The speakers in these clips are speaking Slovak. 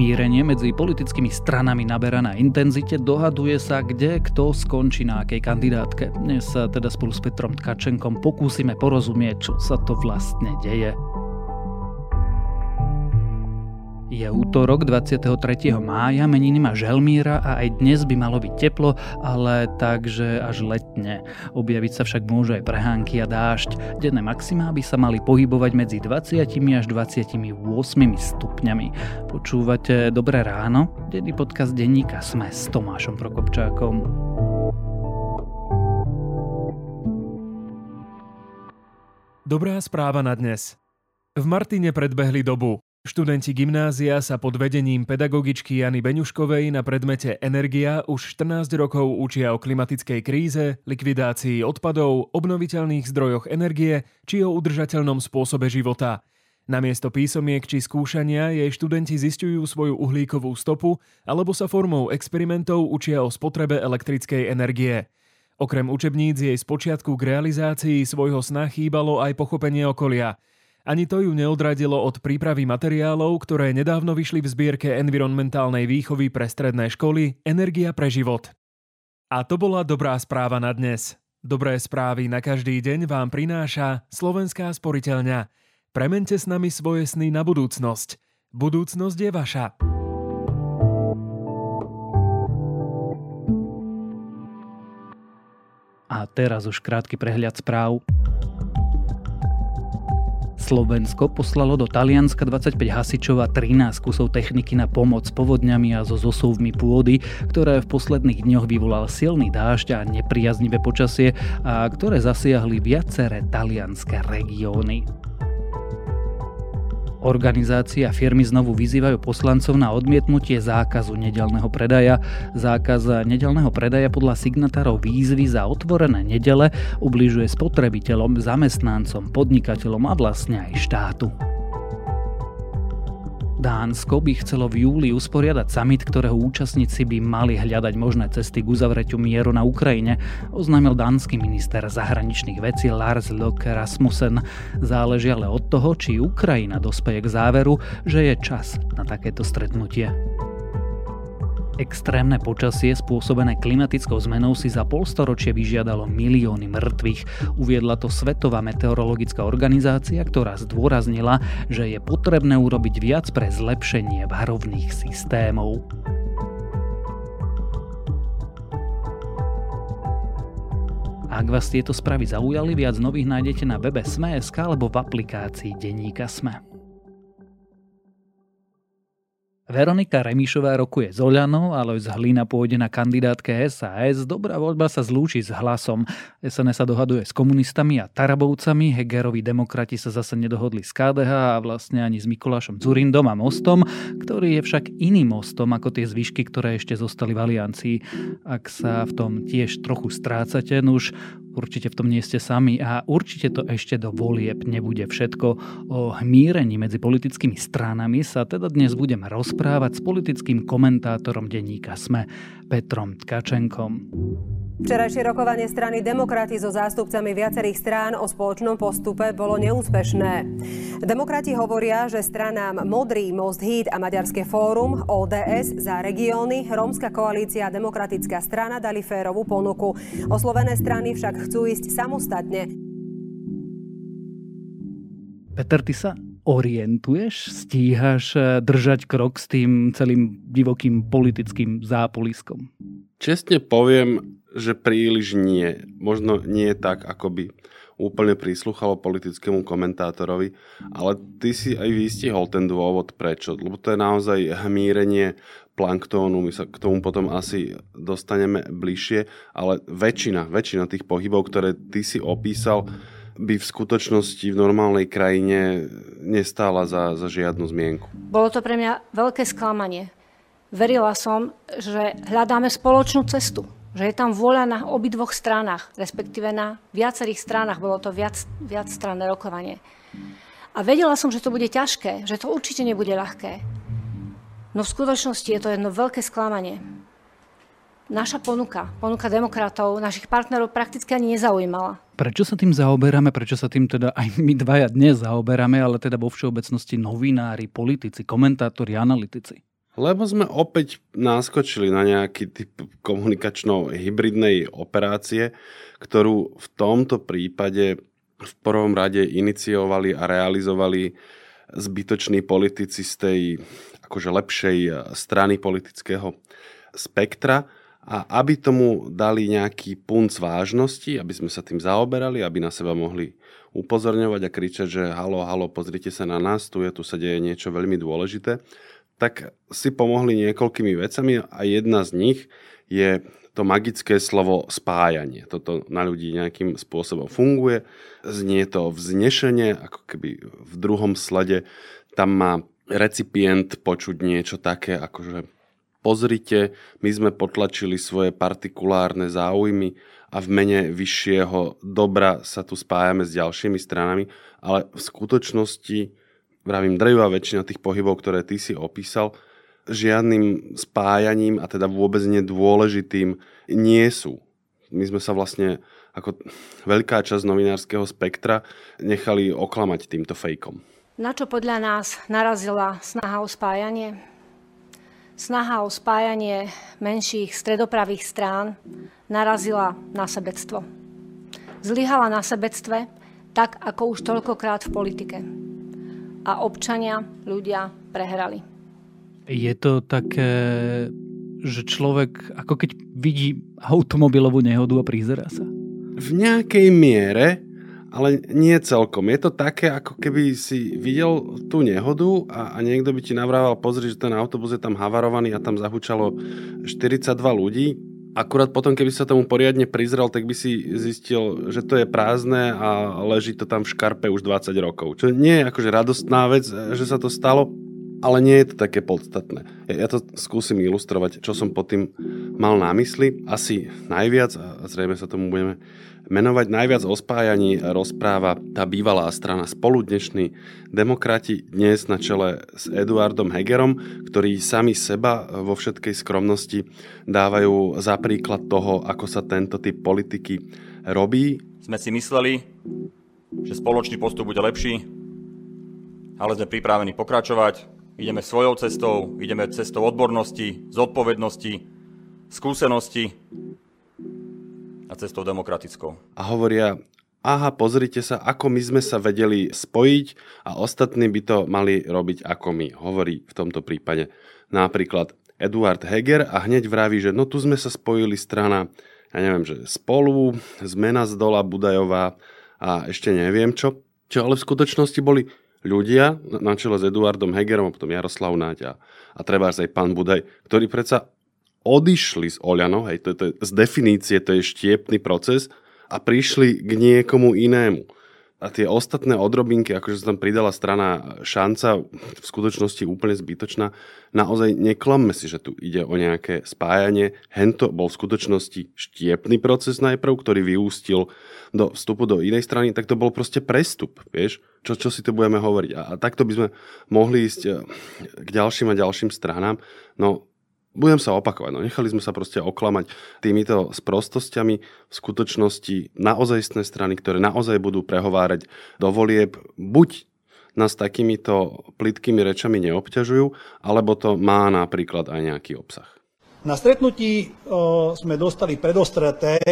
mierenie medzi politickými stranami naberá na intenzite, dohaduje sa, kde kto skončí na akej kandidátke. Dnes sa teda spolu s Petrom Tkačenkom pokúsime porozumieť, čo sa to vlastne deje. Je útorok 23. mája, meniny má Želmíra a aj dnes by malo byť teplo, ale takže až letne. Objaviť sa však môžu aj prehánky a dážď. Denné maximá by sa mali pohybovať medzi 20 až 28 stupňami. Počúvate Dobré ráno, denný podcast denníka SME s Tomášom Prokopčákom. Dobrá správa na dnes. V Martine predbehli dobu. Študenti gymnázia sa pod vedením pedagogičky Jany Beňuškovej na predmete Energia už 14 rokov učia o klimatickej kríze, likvidácii odpadov, obnoviteľných zdrojoch energie či o udržateľnom spôsobe života. Namiesto písomiek či skúšania jej študenti zisťujú svoju uhlíkovú stopu alebo sa formou experimentov učia o spotrebe elektrickej energie. Okrem učebníc jej spočiatku k realizácii svojho sna chýbalo aj pochopenie okolia. Ani to ju neodradilo od prípravy materiálov, ktoré nedávno vyšli v zbierke environmentálnej výchovy pre stredné školy Energia pre život. A to bola dobrá správa na dnes. Dobré správy na každý deň vám prináša Slovenská sporiteľňa. Premente s nami svoje sny na budúcnosť. Budúcnosť je vaša. A teraz už krátky prehľad správ. Slovensko poslalo do Talianska 25 hasičov a 13 kusov techniky na pomoc s povodňami a so zosuvmi pôdy, ktoré v posledných dňoch vyvolal silný dážď a nepriaznivé počasie a ktoré zasiahli viaceré talianske regióny. Organizácia a firmy znovu vyzývajú poslancov na odmietnutie zákazu nedeľného predaja. Zákaz nedeľného predaja podľa signatárov výzvy za otvorené nedele ubližuje spotrebiteľom, zamestnancom, podnikateľom a vlastne aj štátu. Dánsko by chcelo v júli usporiadať summit, ktorého účastníci by mali hľadať možné cesty k uzavretiu mieru na Ukrajine, oznámil dánsky minister zahraničných vecí Lars Løkke Rasmussen. Záleží ale od toho, či Ukrajina dospeje k záveru, že je čas na takéto stretnutie. Extrémne počasie spôsobené klimatickou zmenou si za polstoročie vyžiadalo milióny mŕtvych. Uviedla to Svetová meteorologická organizácia, ktorá zdôraznila, že je potrebné urobiť viac pre zlepšenie varovných systémov. Ak vás tieto správy zaujali, viac nových nájdete na webe sme.sk alebo v aplikácii denníka SME. Veronika Remišová rokuje z OĽaNO, Alojz Hlina pôjde na kandidátke SAS, Dobrá voľba sa zlúči s Hlasom. SNS sa dohaduje s komunistami a Tarabovcami, Hegerovi demokrati sa zase nedohodli s KDH a vlastne ani s Mikulášom Dzurindom a Mostom, ktorý je však iným mostom ako tie zvyšky, ktoré ešte zostali v aliancii. Ak sa v tom tiež trochu strácate, nuž určite v tom nie ste sami a určite to ešte do volieb nebude všetko. O hmírení medzi politickými stranami sa teda dnes budem rozprávať s politickým komentátorom denníka SME Petrom Tkačenkom. Včerajšie rokovanie strany Demokrati so zástupcami viacerých strán o spoločnom postupe bolo neúspešné. Demokrati hovoria, že stranám Modrý, Most-Híd a Maďarské fórum, ODS za regióny, Rómska koalícia a Demokratická strana dali férovú ponuku. Oslovené strany však chcú ísť samostatne. Peter, ty sa orientuješ? Stíhaš držať krok s tým celým divokým politickým zápoliskom? Čestne poviem, že príliš nie. Možno nie tak, ako by úplne prísluchalo politickému komentátorovi, ale ty si aj vystihol ten dôvod prečo, lebo to je naozaj hmírenie planktónu, my sa k tomu potom asi dostaneme bližšie, ale väčšina tých pohybov, ktoré ty si opísal, by v skutočnosti v normálnej krajine nestála za žiadnu zmienku. Bolo to pre mňa veľké sklamanie. Verila som, že hľadáme spoločnú cestu. Že je tam vôľa na obidvoch stranách, respektíve na viacerých stranách, bolo to viacstranné rokovanie. A vedela som, že to bude ťažké, že to určite nebude ľahké. No v skutočnosti je to jedno veľké sklamanie. Naša ponuka demokratov, našich partnerov prakticky ani nezaujímala. Prečo sa tým zaoberáme, prečo sa tým teda aj my dvaja dnes zaoberáme, ale teda vo všeobecnosti novinári, politici, komentátori, analytici? Lebo sme opäť náskočili na nejaký typ komunikačno-hybridnej operácie, ktorú v tomto prípade v prvom rade iniciovali a realizovali zbytoční politici z tej akože lepšej strany politického spektra. A aby tomu dali nejaký punc vážnosti, aby sme sa tým zaoberali, aby na seba mohli upozorňovať a kričať, že halo, halo, pozrite sa na nás, tu sa deje niečo veľmi dôležité, tak si pomohli niekoľkými vecami a jedna z nich je to magické slovo spájanie. Toto na ľudí nejakým spôsobom funguje. Znie to vznešenie, ako keby v druhom slede tam má recipient počuť niečo také, akože pozrite, my sme potlačili svoje partikulárne záujmy a v mene vyššieho dobra sa tu spájame s ďalšími stranami, ale v skutočnosti vravím, drvivá väčšina tých pohybov, ktoré ty si opísal, žiadnym spájaním a teda vôbec nedôležitým nie sú. My sme sa vlastne, ako veľká časť novinárskeho spektra, nechali oklamať týmto fejkom. Na čo podľa nás narazila snaha o spájanie? Snaha o spájanie menších stredopravých strán narazila na sebectvo. Zlyhala na sebectve, tak ako už toľkokrát v politike. A občania, ľudia prehrali. Je to také, že človek ako keď vidí automobilovú nehodu a prizerá sa? V nejakej miere, ale nie celkom. Je to také, ako keby si videl tú nehodu a niekto by ti navrával, pozri, že ten autobus je tam havarovaný a tam zahučalo 42 ľudí. Akurát potom, keby sa tomu poriadne prizrel, tak by si zistil, že to je prázdne a leží to tam v škarpe už 20 rokov. Čo nie je akože radostná vec, že sa to stalo, ale nie je to také podstatné. Ja to skúsim ilustrovať, čo som pod tým mal na mysli. Asi najviac, a zrejme sa tomu budeme menovať, najviac o spájaní rozpráva tá bývalá strana Spolu, dnešní demokrati, dnes na čele s Eduardom Hegerom, ktorí sami seba vo všetkej skromnosti dávajú za príklad toho, ako sa tento typ politiky robí. Sme si mysleli, že spoločný postup bude lepší, ale sme pripravení pokračovať. Ideme svojou cestou, ideme cestou odbornosti, zodpovednosti, skúsenosti a cestou demokratickou. A hovoria, aha, pozrite sa, ako my sme sa vedeli spojiť a ostatní by to mali robiť ako my, hovorí v tomto prípade napríklad Eduard Heger a hneď vraví, že no tu sme sa spojili strana, ja neviem, že Spolu, Zmena z Dola, Budajová a ešte neviem čo, čo ale v skutočnosti boli ľudia, na čele s Eduardom Hegerom a potom Jaroslav Naď a trebárs aj pán Budaj, ktorí predsa odišli z OĽaNO, hej, to je z definície, to je štiepný proces a prišli k niekomu inému. A tie ostatné odrobinky, akože sa tam pridala strana Šanca, v skutočnosti úplne zbytočná, naozaj neklamme si, že tu ide o nejaké spájanie. Hento bol v skutočnosti štiepný proces najprv, ktorý vyústil do vstupu do inej strany, tak to bol proste prestup, vieš, čo si tu budeme hovoriť. A takto by sme mohli ísť k ďalším a ďalším stranám, no budem sa opakovať, no nechali sme sa proste oklamať týmito sprostostiami. V skutočnosti naozajstné strany, ktoré naozaj budú prehovárať do volieb, buď nás takýmito plytkými rečami neobťažujú, alebo to má napríklad aj nejaký obsah. Na stretnutí sme dostali predostreté,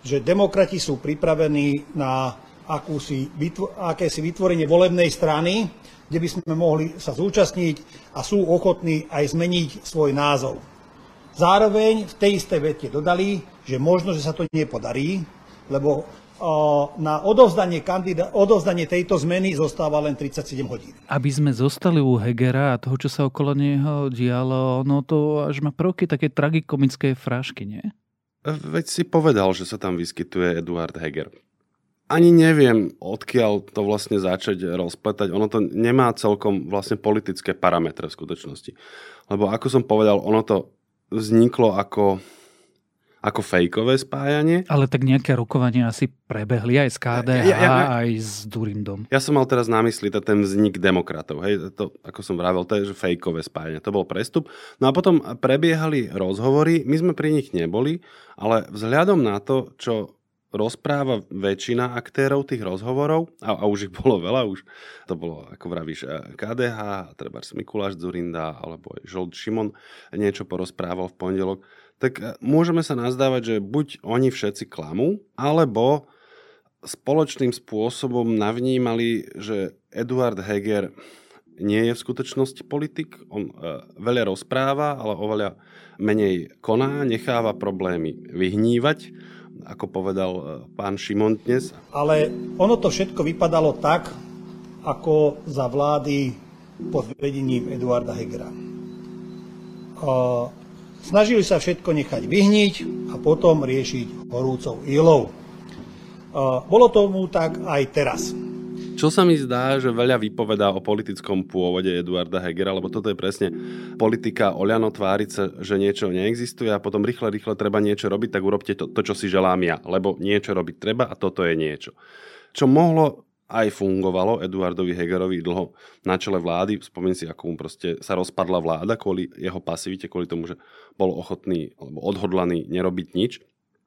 že demokrati sú pripravení na akési vytvorenie volebnej strany, kde by sme mohli sa zúčastniť a sú ochotní aj zmeniť svoj názov. Zároveň v tej istej vete dodali, že možno, že sa to nepodarí, lebo na odovzdanie tejto zmeny zostáva len 37 hodín. Aby sme zostali u Hegera a toho, čo sa okolo neho dialo, no to až má prvky také tragikomické frášky, nie? Veď si povedal, že sa tam vyskytuje Eduard Heger. Ani neviem, odkiaľ to vlastne začať rozpletať. Ono to nemá celkom vlastne politické parametre v skutočnosti. Lebo ako som povedal, ono to vzniklo ako fejkové spájanie. Ale tak nejaké rokovania asi prebehli aj z KDH, aj s Dzurindom. Ja som mal teraz na mysli ten vznik demokratov. Hej, to, ako som vravel, to je že fejkové spájanie. To bol prestup. No a potom prebiehali rozhovory. My sme pri nich neboli, ale vzhľadom na to, čo rozpráva väčšina aktérov tých rozhovorov, a už ich bolo veľa, už to bolo, ako vravíš, KDH, trebárs Mikuláš Dzurinda, alebo Zsolt Simon niečo porozprával v pondelok, tak môžeme sa nazdávať, že buď oni všetci klamú, alebo spoločným spôsobom navnímali, že Eduard Heger nie je v skutočnosti politik, on veľa rozpráva, ale oveľa menej koná, necháva problémy vyhnívať, ako povedal pán Šimon dnes. Ale ono to všetko vypadalo tak, ako za vlády pod vedením Eduarda Hegera. Snažili sa všetko nechať vyhniť a potom riešiť horúcou ihlou. Bolo tomu tak aj teraz. Čo sa mi zdá, že veľa vypovedá o politickom pôvode Eduarda Hegera, lebo toto je presne politika OĽaNO, tváriť sa, že niečo neexistuje a potom rýchle treba niečo robiť, tak urobte to, čo si želám ja, lebo niečo robiť treba a toto je niečo. Čo mohlo aj fungovalo Eduardovi Hegerovi dlho na čele vlády, spomín si, ako mu proste sa rozpadla vláda kvôli jeho pasivite, kvôli tomu, že bol ochotný alebo odhodlaný nerobiť nič.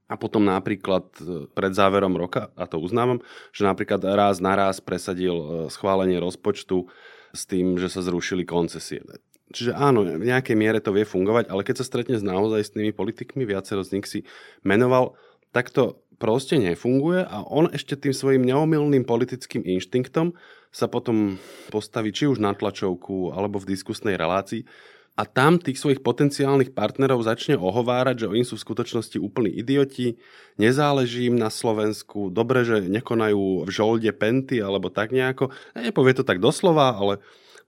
A potom napríklad pred záverom roka, a to uznávam, že napríklad raz na raz presadil schválenie rozpočtu s tým, že sa zrušili koncesie. Čiže áno, v nejakej miere to vie fungovať, ale keď sa stretne naozaj s tými politikmi, viacero z nich si menoval, tak to proste nefunguje a on ešte tým svojim neomylným politickým inštinktom sa potom postaví či už na tlačovku alebo v diskusnej relácii, a tam tých svojich potenciálnych partnerov začne ohovárať, že oni sú v skutočnosti úplní idioti, nezáleží im na Slovensku, dobre, že nekonajú v žolde penty alebo tak nejako. Nepovie to tak doslova, ale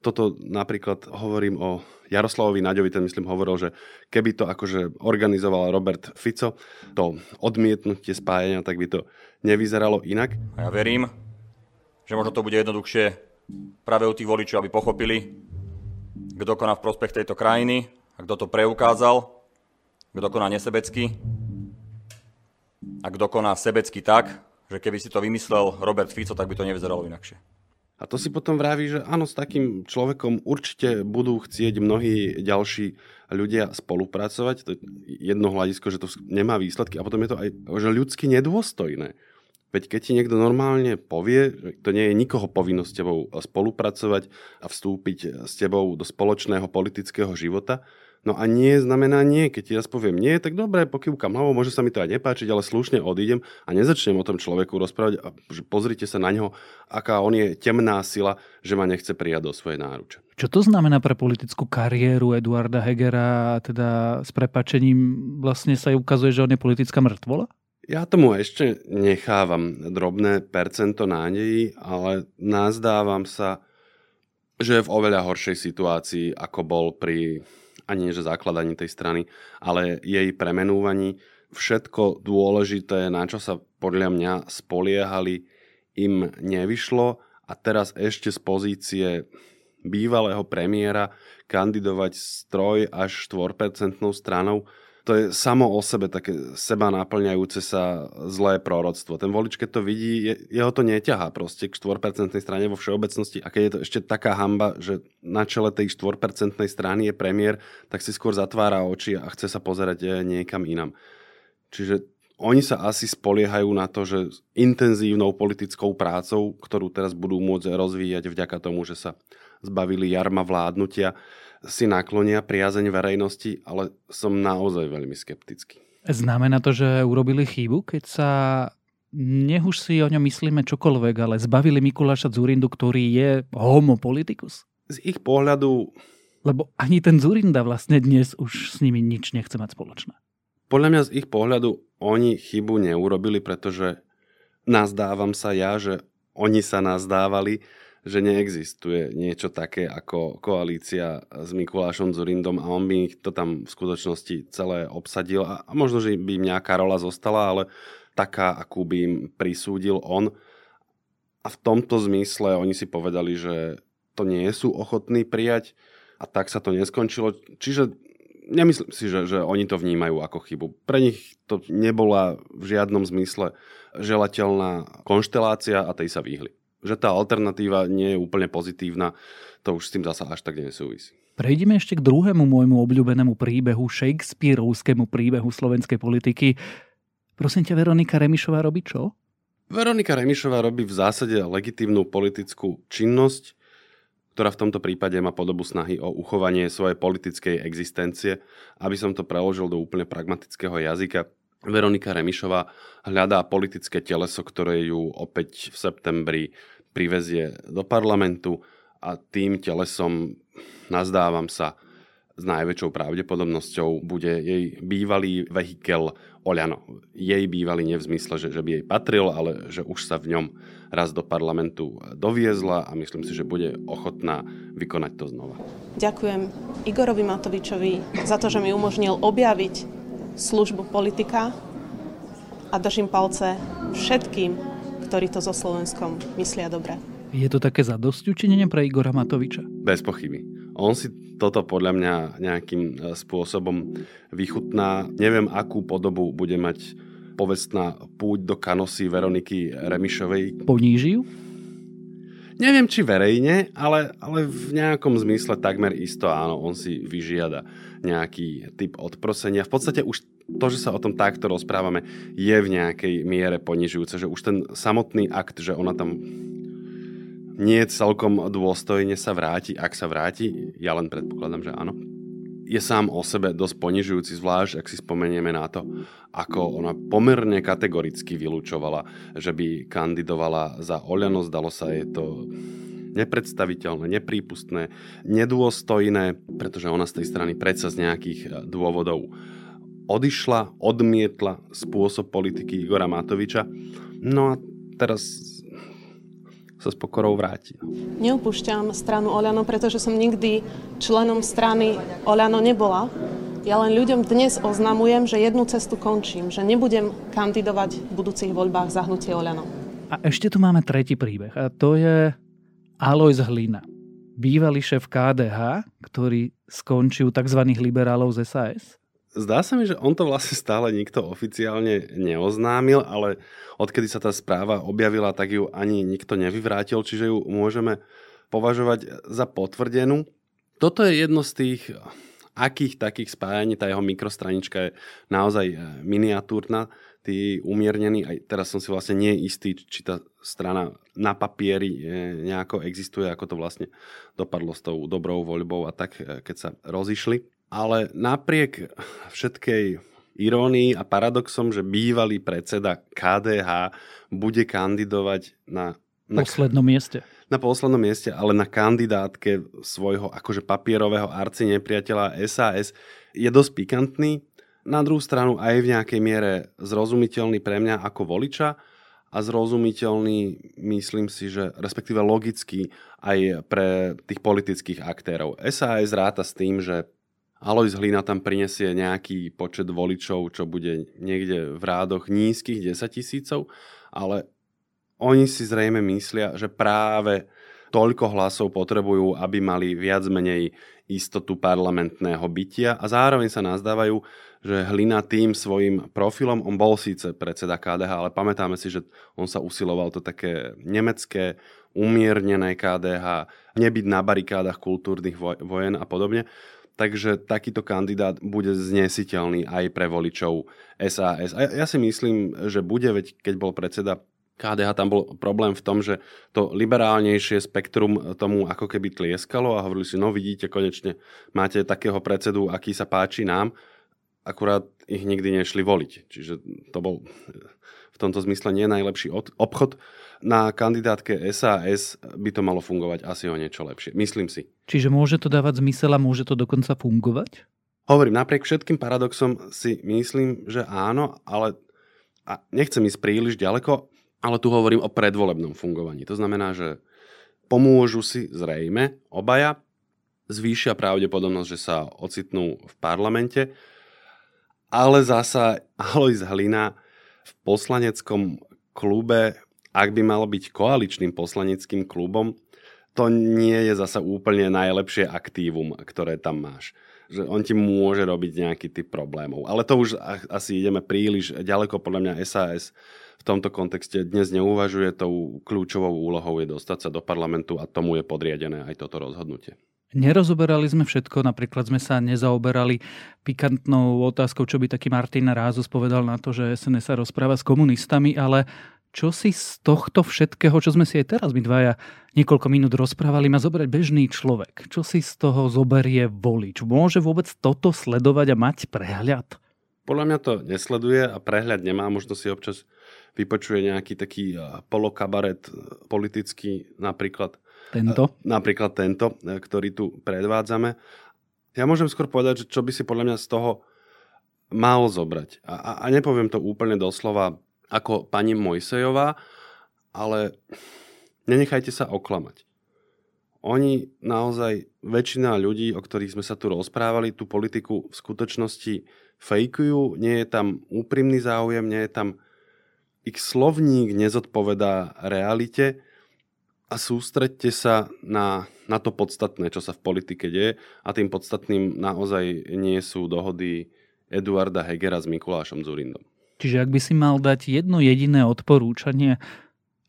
toto napríklad hovorím o Jaroslavovi Naďovi, ten myslím hovoril, že keby to akože organizoval Robert Fico, to odmietnutie spájenia, tak by to nevyzeralo inak. A ja verím, že možno to bude jednoduchšie práve u tých voličov, aby pochopili, kto koná v prospech tejto krajiny a kto to preukázal, kto koná nesebecky a kto koná sebecky tak, že keby si to vymyslel Robert Fico, tak by to nevyzeralo inakšie. A to si potom vraví, že áno, s takým človekom určite budú chcieť mnohí ďalší ľudia spolupracovať. To je jedno hľadisko, že to nemá výsledky. A potom je to aj že ľudsky nedôstojné. Veď keď ti niekto normálne povie, že to nie je nikoho povinnosť s tebou spolupracovať a vstúpiť s tebou do spoločného politického života, no a nie znamená nie. Keď ti raz poviem nie, tak dobre, pokývkam hlavou, môže sa mi to aj nepáčiť, ale slušne odídem a nezačnem o tom človeku rozprávať a pozrite sa na neho, aká on je temná sila, že ma nechce prijať do svojej náruče. Čo to znamená pre politickú kariéru Eduarda Hegera, teda s prepáčením vlastne sa ukazuje, že on je politická mŕtvola? Ja tomu ešte nechávam drobné percento nádejí, ale nazdávam sa, že je v oveľa horšej situácii, ako bol pri, ani nie že zakladaní tej strany, ale jej premenúvaní. Všetko dôležité, na čo sa podľa mňa spoliehali, im nevyšlo a teraz ešte z pozície bývalého premiéra kandidovať s 3 až 4-percentnou stranou, to je samo o sebe také seba naplňajúce sa zlé proroctvo. Ten volič, keď to vidí, jeho to neťahá proste k 4% strane vo všeobecnosti. A keď je to ešte taká hanba, že na čele tej 4% strany je premiér, tak si skôr zatvára oči a chce sa pozerať niekam inam. Čiže oni sa asi spoliehajú na to, že s intenzívnou politickou prácou, ktorú teraz budú môcť rozvíjať vďaka tomu, že sa zbavili jarma vládnutia, si naklonia priazeň verejnosti, ale som naozaj veľmi skeptický. Znamená to, že urobili chybu, keď sa, nech už si o ňom myslíme čokoľvek, ale zbavili Mikuláša Dzurindu, ktorý je homopolitikus? Z ich pohľadu... Lebo ani ten Dzurinda vlastne dnes už s nimi nič nechce mať spoločné. Podľa mňa z ich pohľadu oni chybu neurobili, pretože nazdávam sa ja, že oni sa nazdávali, že neexistuje niečo také ako koalícia s Mikulášom Dzurindom a on by ich to tam v skutočnosti celé obsadil a možno, že by im nejaká rola zostala, ale taká, akú by im prisúdil on. A v tomto zmysle oni si povedali, že to nie sú ochotní prijať a tak sa to neskončilo. Čiže nemyslím si, že oni to vnímajú ako chybu. Pre nich to nebola v žiadnom zmysle želateľná konštelácia a tej sa vyhli. Že tá alternatíva nie je úplne pozitívna, to už s tým zasa až tak nesúvisí. Prejdeme ešte k druhému môjmu obľúbenému príbehu, shakespearovskému príbehu slovenskej politiky. Prosím ťa, Veronika Remišová robí čo? Veronika Remišová robí v zásade legitímnu politickú činnosť, ktorá v tomto prípade má podobu snahy o uchovanie svojej politickej existencie. Aby som to preložil do úplne pragmatického jazyka, Veronika Remišová hľadá politické teleso, ktoré ju opäť v septembri privezie do parlamentu a tým telesom, nazdávam sa, s najväčšou pravdepodobnosťou bude jej bývalý vehikel OĽaNO. Jej bývalý nie v zmysle, že by jej patril, ale že už sa v ňom raz do parlamentu doviezla a myslím si, že bude ochotná vykonať to znova. Ďakujem Igorovi Matovičovi za to, že mi umožnil objaviť službu politika a držím palce všetkým, ktorí to so Slovenskom myslia dobre. Je to také zadosťučinenie pre Igora Matoviča? Bez pochyby. On si toto podľa mňa nejakým spôsobom vychutná. Neviem, akú podobu bude mať povestná púť do kanosy Veroniky Remišovej. Poníži ju? Neviem, či verejne, ale v nejakom zmysle takmer isto áno. On si vyžiada nejaký typ odprosenia. V podstate už to, že sa o tom takto rozprávame, je v nejakej miere ponižujúce. Že už ten samotný akt, že ona tam nie celkom dôstojne sa vráti, ak sa vráti, ja len predpokladám, že áno, je sám o sebe dosť ponižujúci, zvlášť ak si spomenieme na to, ako ona pomerne kategoricky vylúčovala, že by kandidovala za OĽaNO. Zdalo sa jej to nepredstaviteľné, neprípustné, nedôstojné, pretože ona z tej strany predsa z nejakých dôvodov odišla, odmietla spôsob politiky Igora Matoviča. No a teraz sa s pokorou vráti. Neopúšťam stranu OĽaNO, pretože som nikdy členom strany OĽaNO nebola. Ja len ľuďom dnes oznamujem, že jednu cestu končím, že nebudem kandidovať v budúcich voľbách za hnutie OĽaNO. A ešte tu máme tretí príbeh a to je Alojz Hlina, bývalý šéf KDH, ktorý skončil tzv. Liberálov z SAS. Zdá sa mi, že on to vlastne stále nikto oficiálne neoznámil, ale odkedy sa tá správa objavila, tak ju ani nikto nevyvrátil, čiže ju môžeme považovať za potvrdenú. Toto je jedno z tých akých takých spájaní, tá jeho mikrostranička je naozaj miniatúrna, tí umiernení, aj teraz som si vlastne nie istý, či tá strana na papieri nejako existuje, ako to vlastne dopadlo s tou dobrou voľbou a tak, keď sa rozišli. Ale napriek všetkej irónii a paradoxom, že bývalý predseda KDH bude kandidovať na poslednom mieste. Na poslednom mieste, ale na kandidátke svojho akože papierového arcinepriateľa SAS je dosť pikantný. Na druhú stranu aj v nejakej miere zrozumiteľný pre mňa ako voliča a zrozumiteľný, myslím si, že respektíve logický aj pre tých politických aktérov. SAS ráta s tým, že Alojz Hlina tam prinesie nejaký počet voličov, čo bude niekde v rádoch nízkych 10 000, ale oni si zrejme myslia, že práve toľko hlasov potrebujú, aby mali viac menej istotu parlamentného bytia a zároveň sa nazdávajú, že Hlina tým svojim profilom, on bol síce predseda KDH, ale pamätáme si, že on sa usiloval to také nemecké, umiernené KDH, nebyť na barikádach kultúrnych vojen a podobne. Takže takýto kandidát bude znesiteľný aj pre voličov SAS. A ja si myslím, že bude, veď keď bol predseda KDH, tam bol problém v tom, že to liberálnejšie spektrum tomu ako keby tlieskalo a hovorili si, no vidíte, konečne máte takého predsedu, aký sa páči nám, akurát ich nikdy nešli voliť. Čiže to bol v tomto zmysle nie najlepší obchod. Na kandidátke SAS by to malo fungovať asi o niečo lepšie. Myslím si. Čiže môže to dávať zmysel a môže to dokonca fungovať? Hovorím, napriek všetkým paradoxom si myslím, že áno, ale a nechcem ísť príliš ďaleko, ale tu hovorím o predvolebnom fungovaní. To znamená, že pomôžu si zrejme obaja, zvýšia pravdepodobnosť, že sa ocitnú v parlamente, ale zasa Alojz Hlina v poslaneckom klube, ak by malo byť koaličným poslaneckým klubom, to nie je zasa úplne najlepšie aktívum, ktoré tam máš. Že on ti môže robiť nejaký typ problémov. Ale to už asi ideme príliš ďaleko. Podľa mňa SAS v tomto kontexte dnes neuvažuje. Tou kľúčovou úlohou je dostať sa do parlamentu a tomu je podriadené aj toto rozhodnutie. Nerozoberali sme všetko, napríklad sme sa nezaoberali pikantnou otázkou, čo by taký Martin Rázus povedal na to, že SNS sa rozpráva s komunistami, ale čo si z tohto všetkého, čo sme si aj teraz my dvaja niekoľko minút rozprávali, má zoberať bežný človek? Čo si z toho zoberie volič? Môže vôbec toto sledovať a mať prehľad? Podľa mňa to nesleduje a prehľad nemá, možno si občas vypočuje nejaký taký polokabaret politický, napríklad tento, ktorý tu predvádzame. Ja môžem skôr povedať, že čo by si podľa mňa z toho mal zobrať. A nepoviem to úplne doslova ako pani Mojsejová, ale nenechajte sa oklamať. Oni naozaj, väčšina ľudí, o ktorých sme sa tu rozprávali, tú politiku v skutočnosti fejkujú, nie je tam úprimný záujem, nie je tam, ich slovník nezodpovedá realite a sústreďte sa na to podstatné, čo sa v politike deje, a tým podstatným naozaj nie sú dohody Eduarda Hegera s Mikulášom Dzurindom. Čiže ak by si mal dať jedno jediné odporúčanie,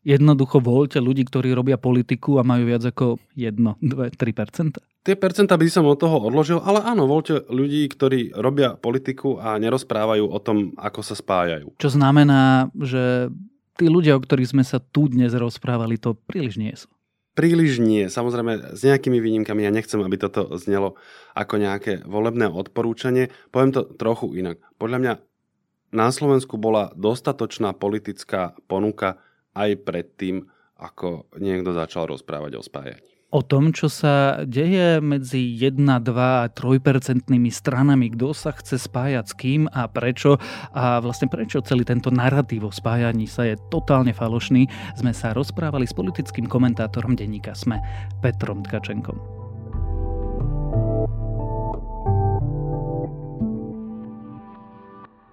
jednoducho voľte ľudí, ktorí robia politiku a majú viac ako 1, 2, 3%. Tie percentá by som od toho odložil, ale áno, voľte ľudí, ktorí robia politiku a nerozprávajú o tom, ako sa spájajú. Čo znamená, že tí ľudia, o ktorých sme sa tu dnes rozprávali, to príliš nie sú. Príliš nie. Samozrejme, s nejakými výnimkami. Ja nechcem, aby toto znelo ako nejaké volebné odporúčanie. Poviem to trochu inak. Podľa mňa na Slovensku bola dostatočná politická ponuka aj predtým, ako niekto začal rozprávať o spájaní. O tom, čo sa deje medzi 1, 2 a 3-percentnými stranami, kto sa chce spájať s kým a prečo. A vlastne prečo celý tento narratív o spájaní sa je totálne falošný, sme sa rozprávali s politickým komentátorom denníka SME Petrom Tkačenkom.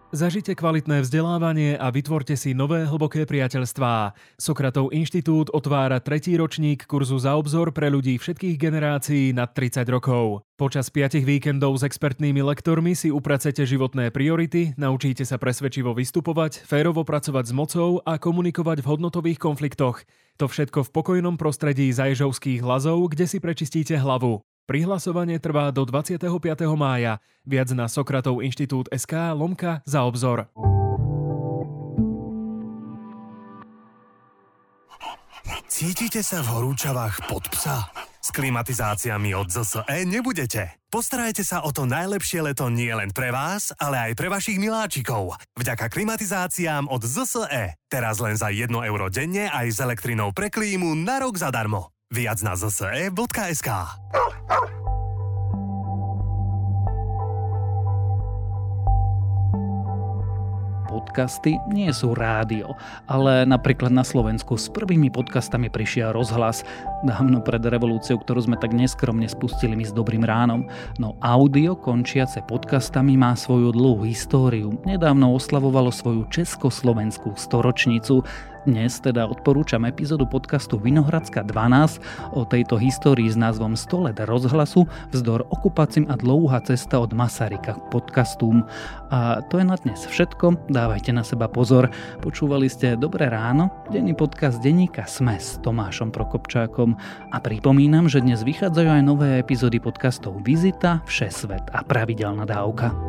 Zažite kvalitné vzdelávanie a vytvorte si nové hlboké priateľstvá. Sokratov inštitút otvára 3. ročník kurzu Za obzor pre ľudí všetkých generácií nad 30 rokov. Počas 5 víkendov s expertnými lektormi si upracete životné priority, naučíte sa presvedčivo vystupovať, férovo pracovať s mocou a komunikovať v hodnotových konfliktoch. To všetko v pokojnom prostredí Zajžovských Lazov, kde si prečistíte hlavu. Prihlasovanie trvá do 25. mája. Viac na Sokratov inštitút SK/Za obzor. Cítite sa v horúčavách pod psa? S klimatizáciami od ZSE nebudete. Postarajte sa o to najlepšie leto nie len pre vás, ale aj pre vašich miláčikov. Vďaka klimatizáciám od ZSE. Teraz len za 1 euro denne aj s elektrinou pre klímu na rok zadarmo. Viac na zse.sk. Podcasty nie sú rádio, ale napríklad na Slovensku s prvými podcastami prišiel rozhlas. Dávno pred revolúciou, ktorú sme tak neskromne spustili my s Dobrým ránom. No audio končiace podcastami má svoju dlhú históriu. Nedávno oslavovalo svoju československú storočnicu. Dnes teda odporúčam epizódu podcastu Vinohradská 12 o tejto histórii s názvom 100 let rozhlasu vzdor okupácim a dlouhá cesta od Masaryka k podcastům. A to je na dnes všetko, dávajte na seba pozor. Počúvali ste Dobré ráno, denný podcast denníka SME s Tomášom Prokopčákom. A pripomínam, že dnes vychádzajú aj nové epizódy podcastov Vizita, Všesvet a Pravidelná dávka.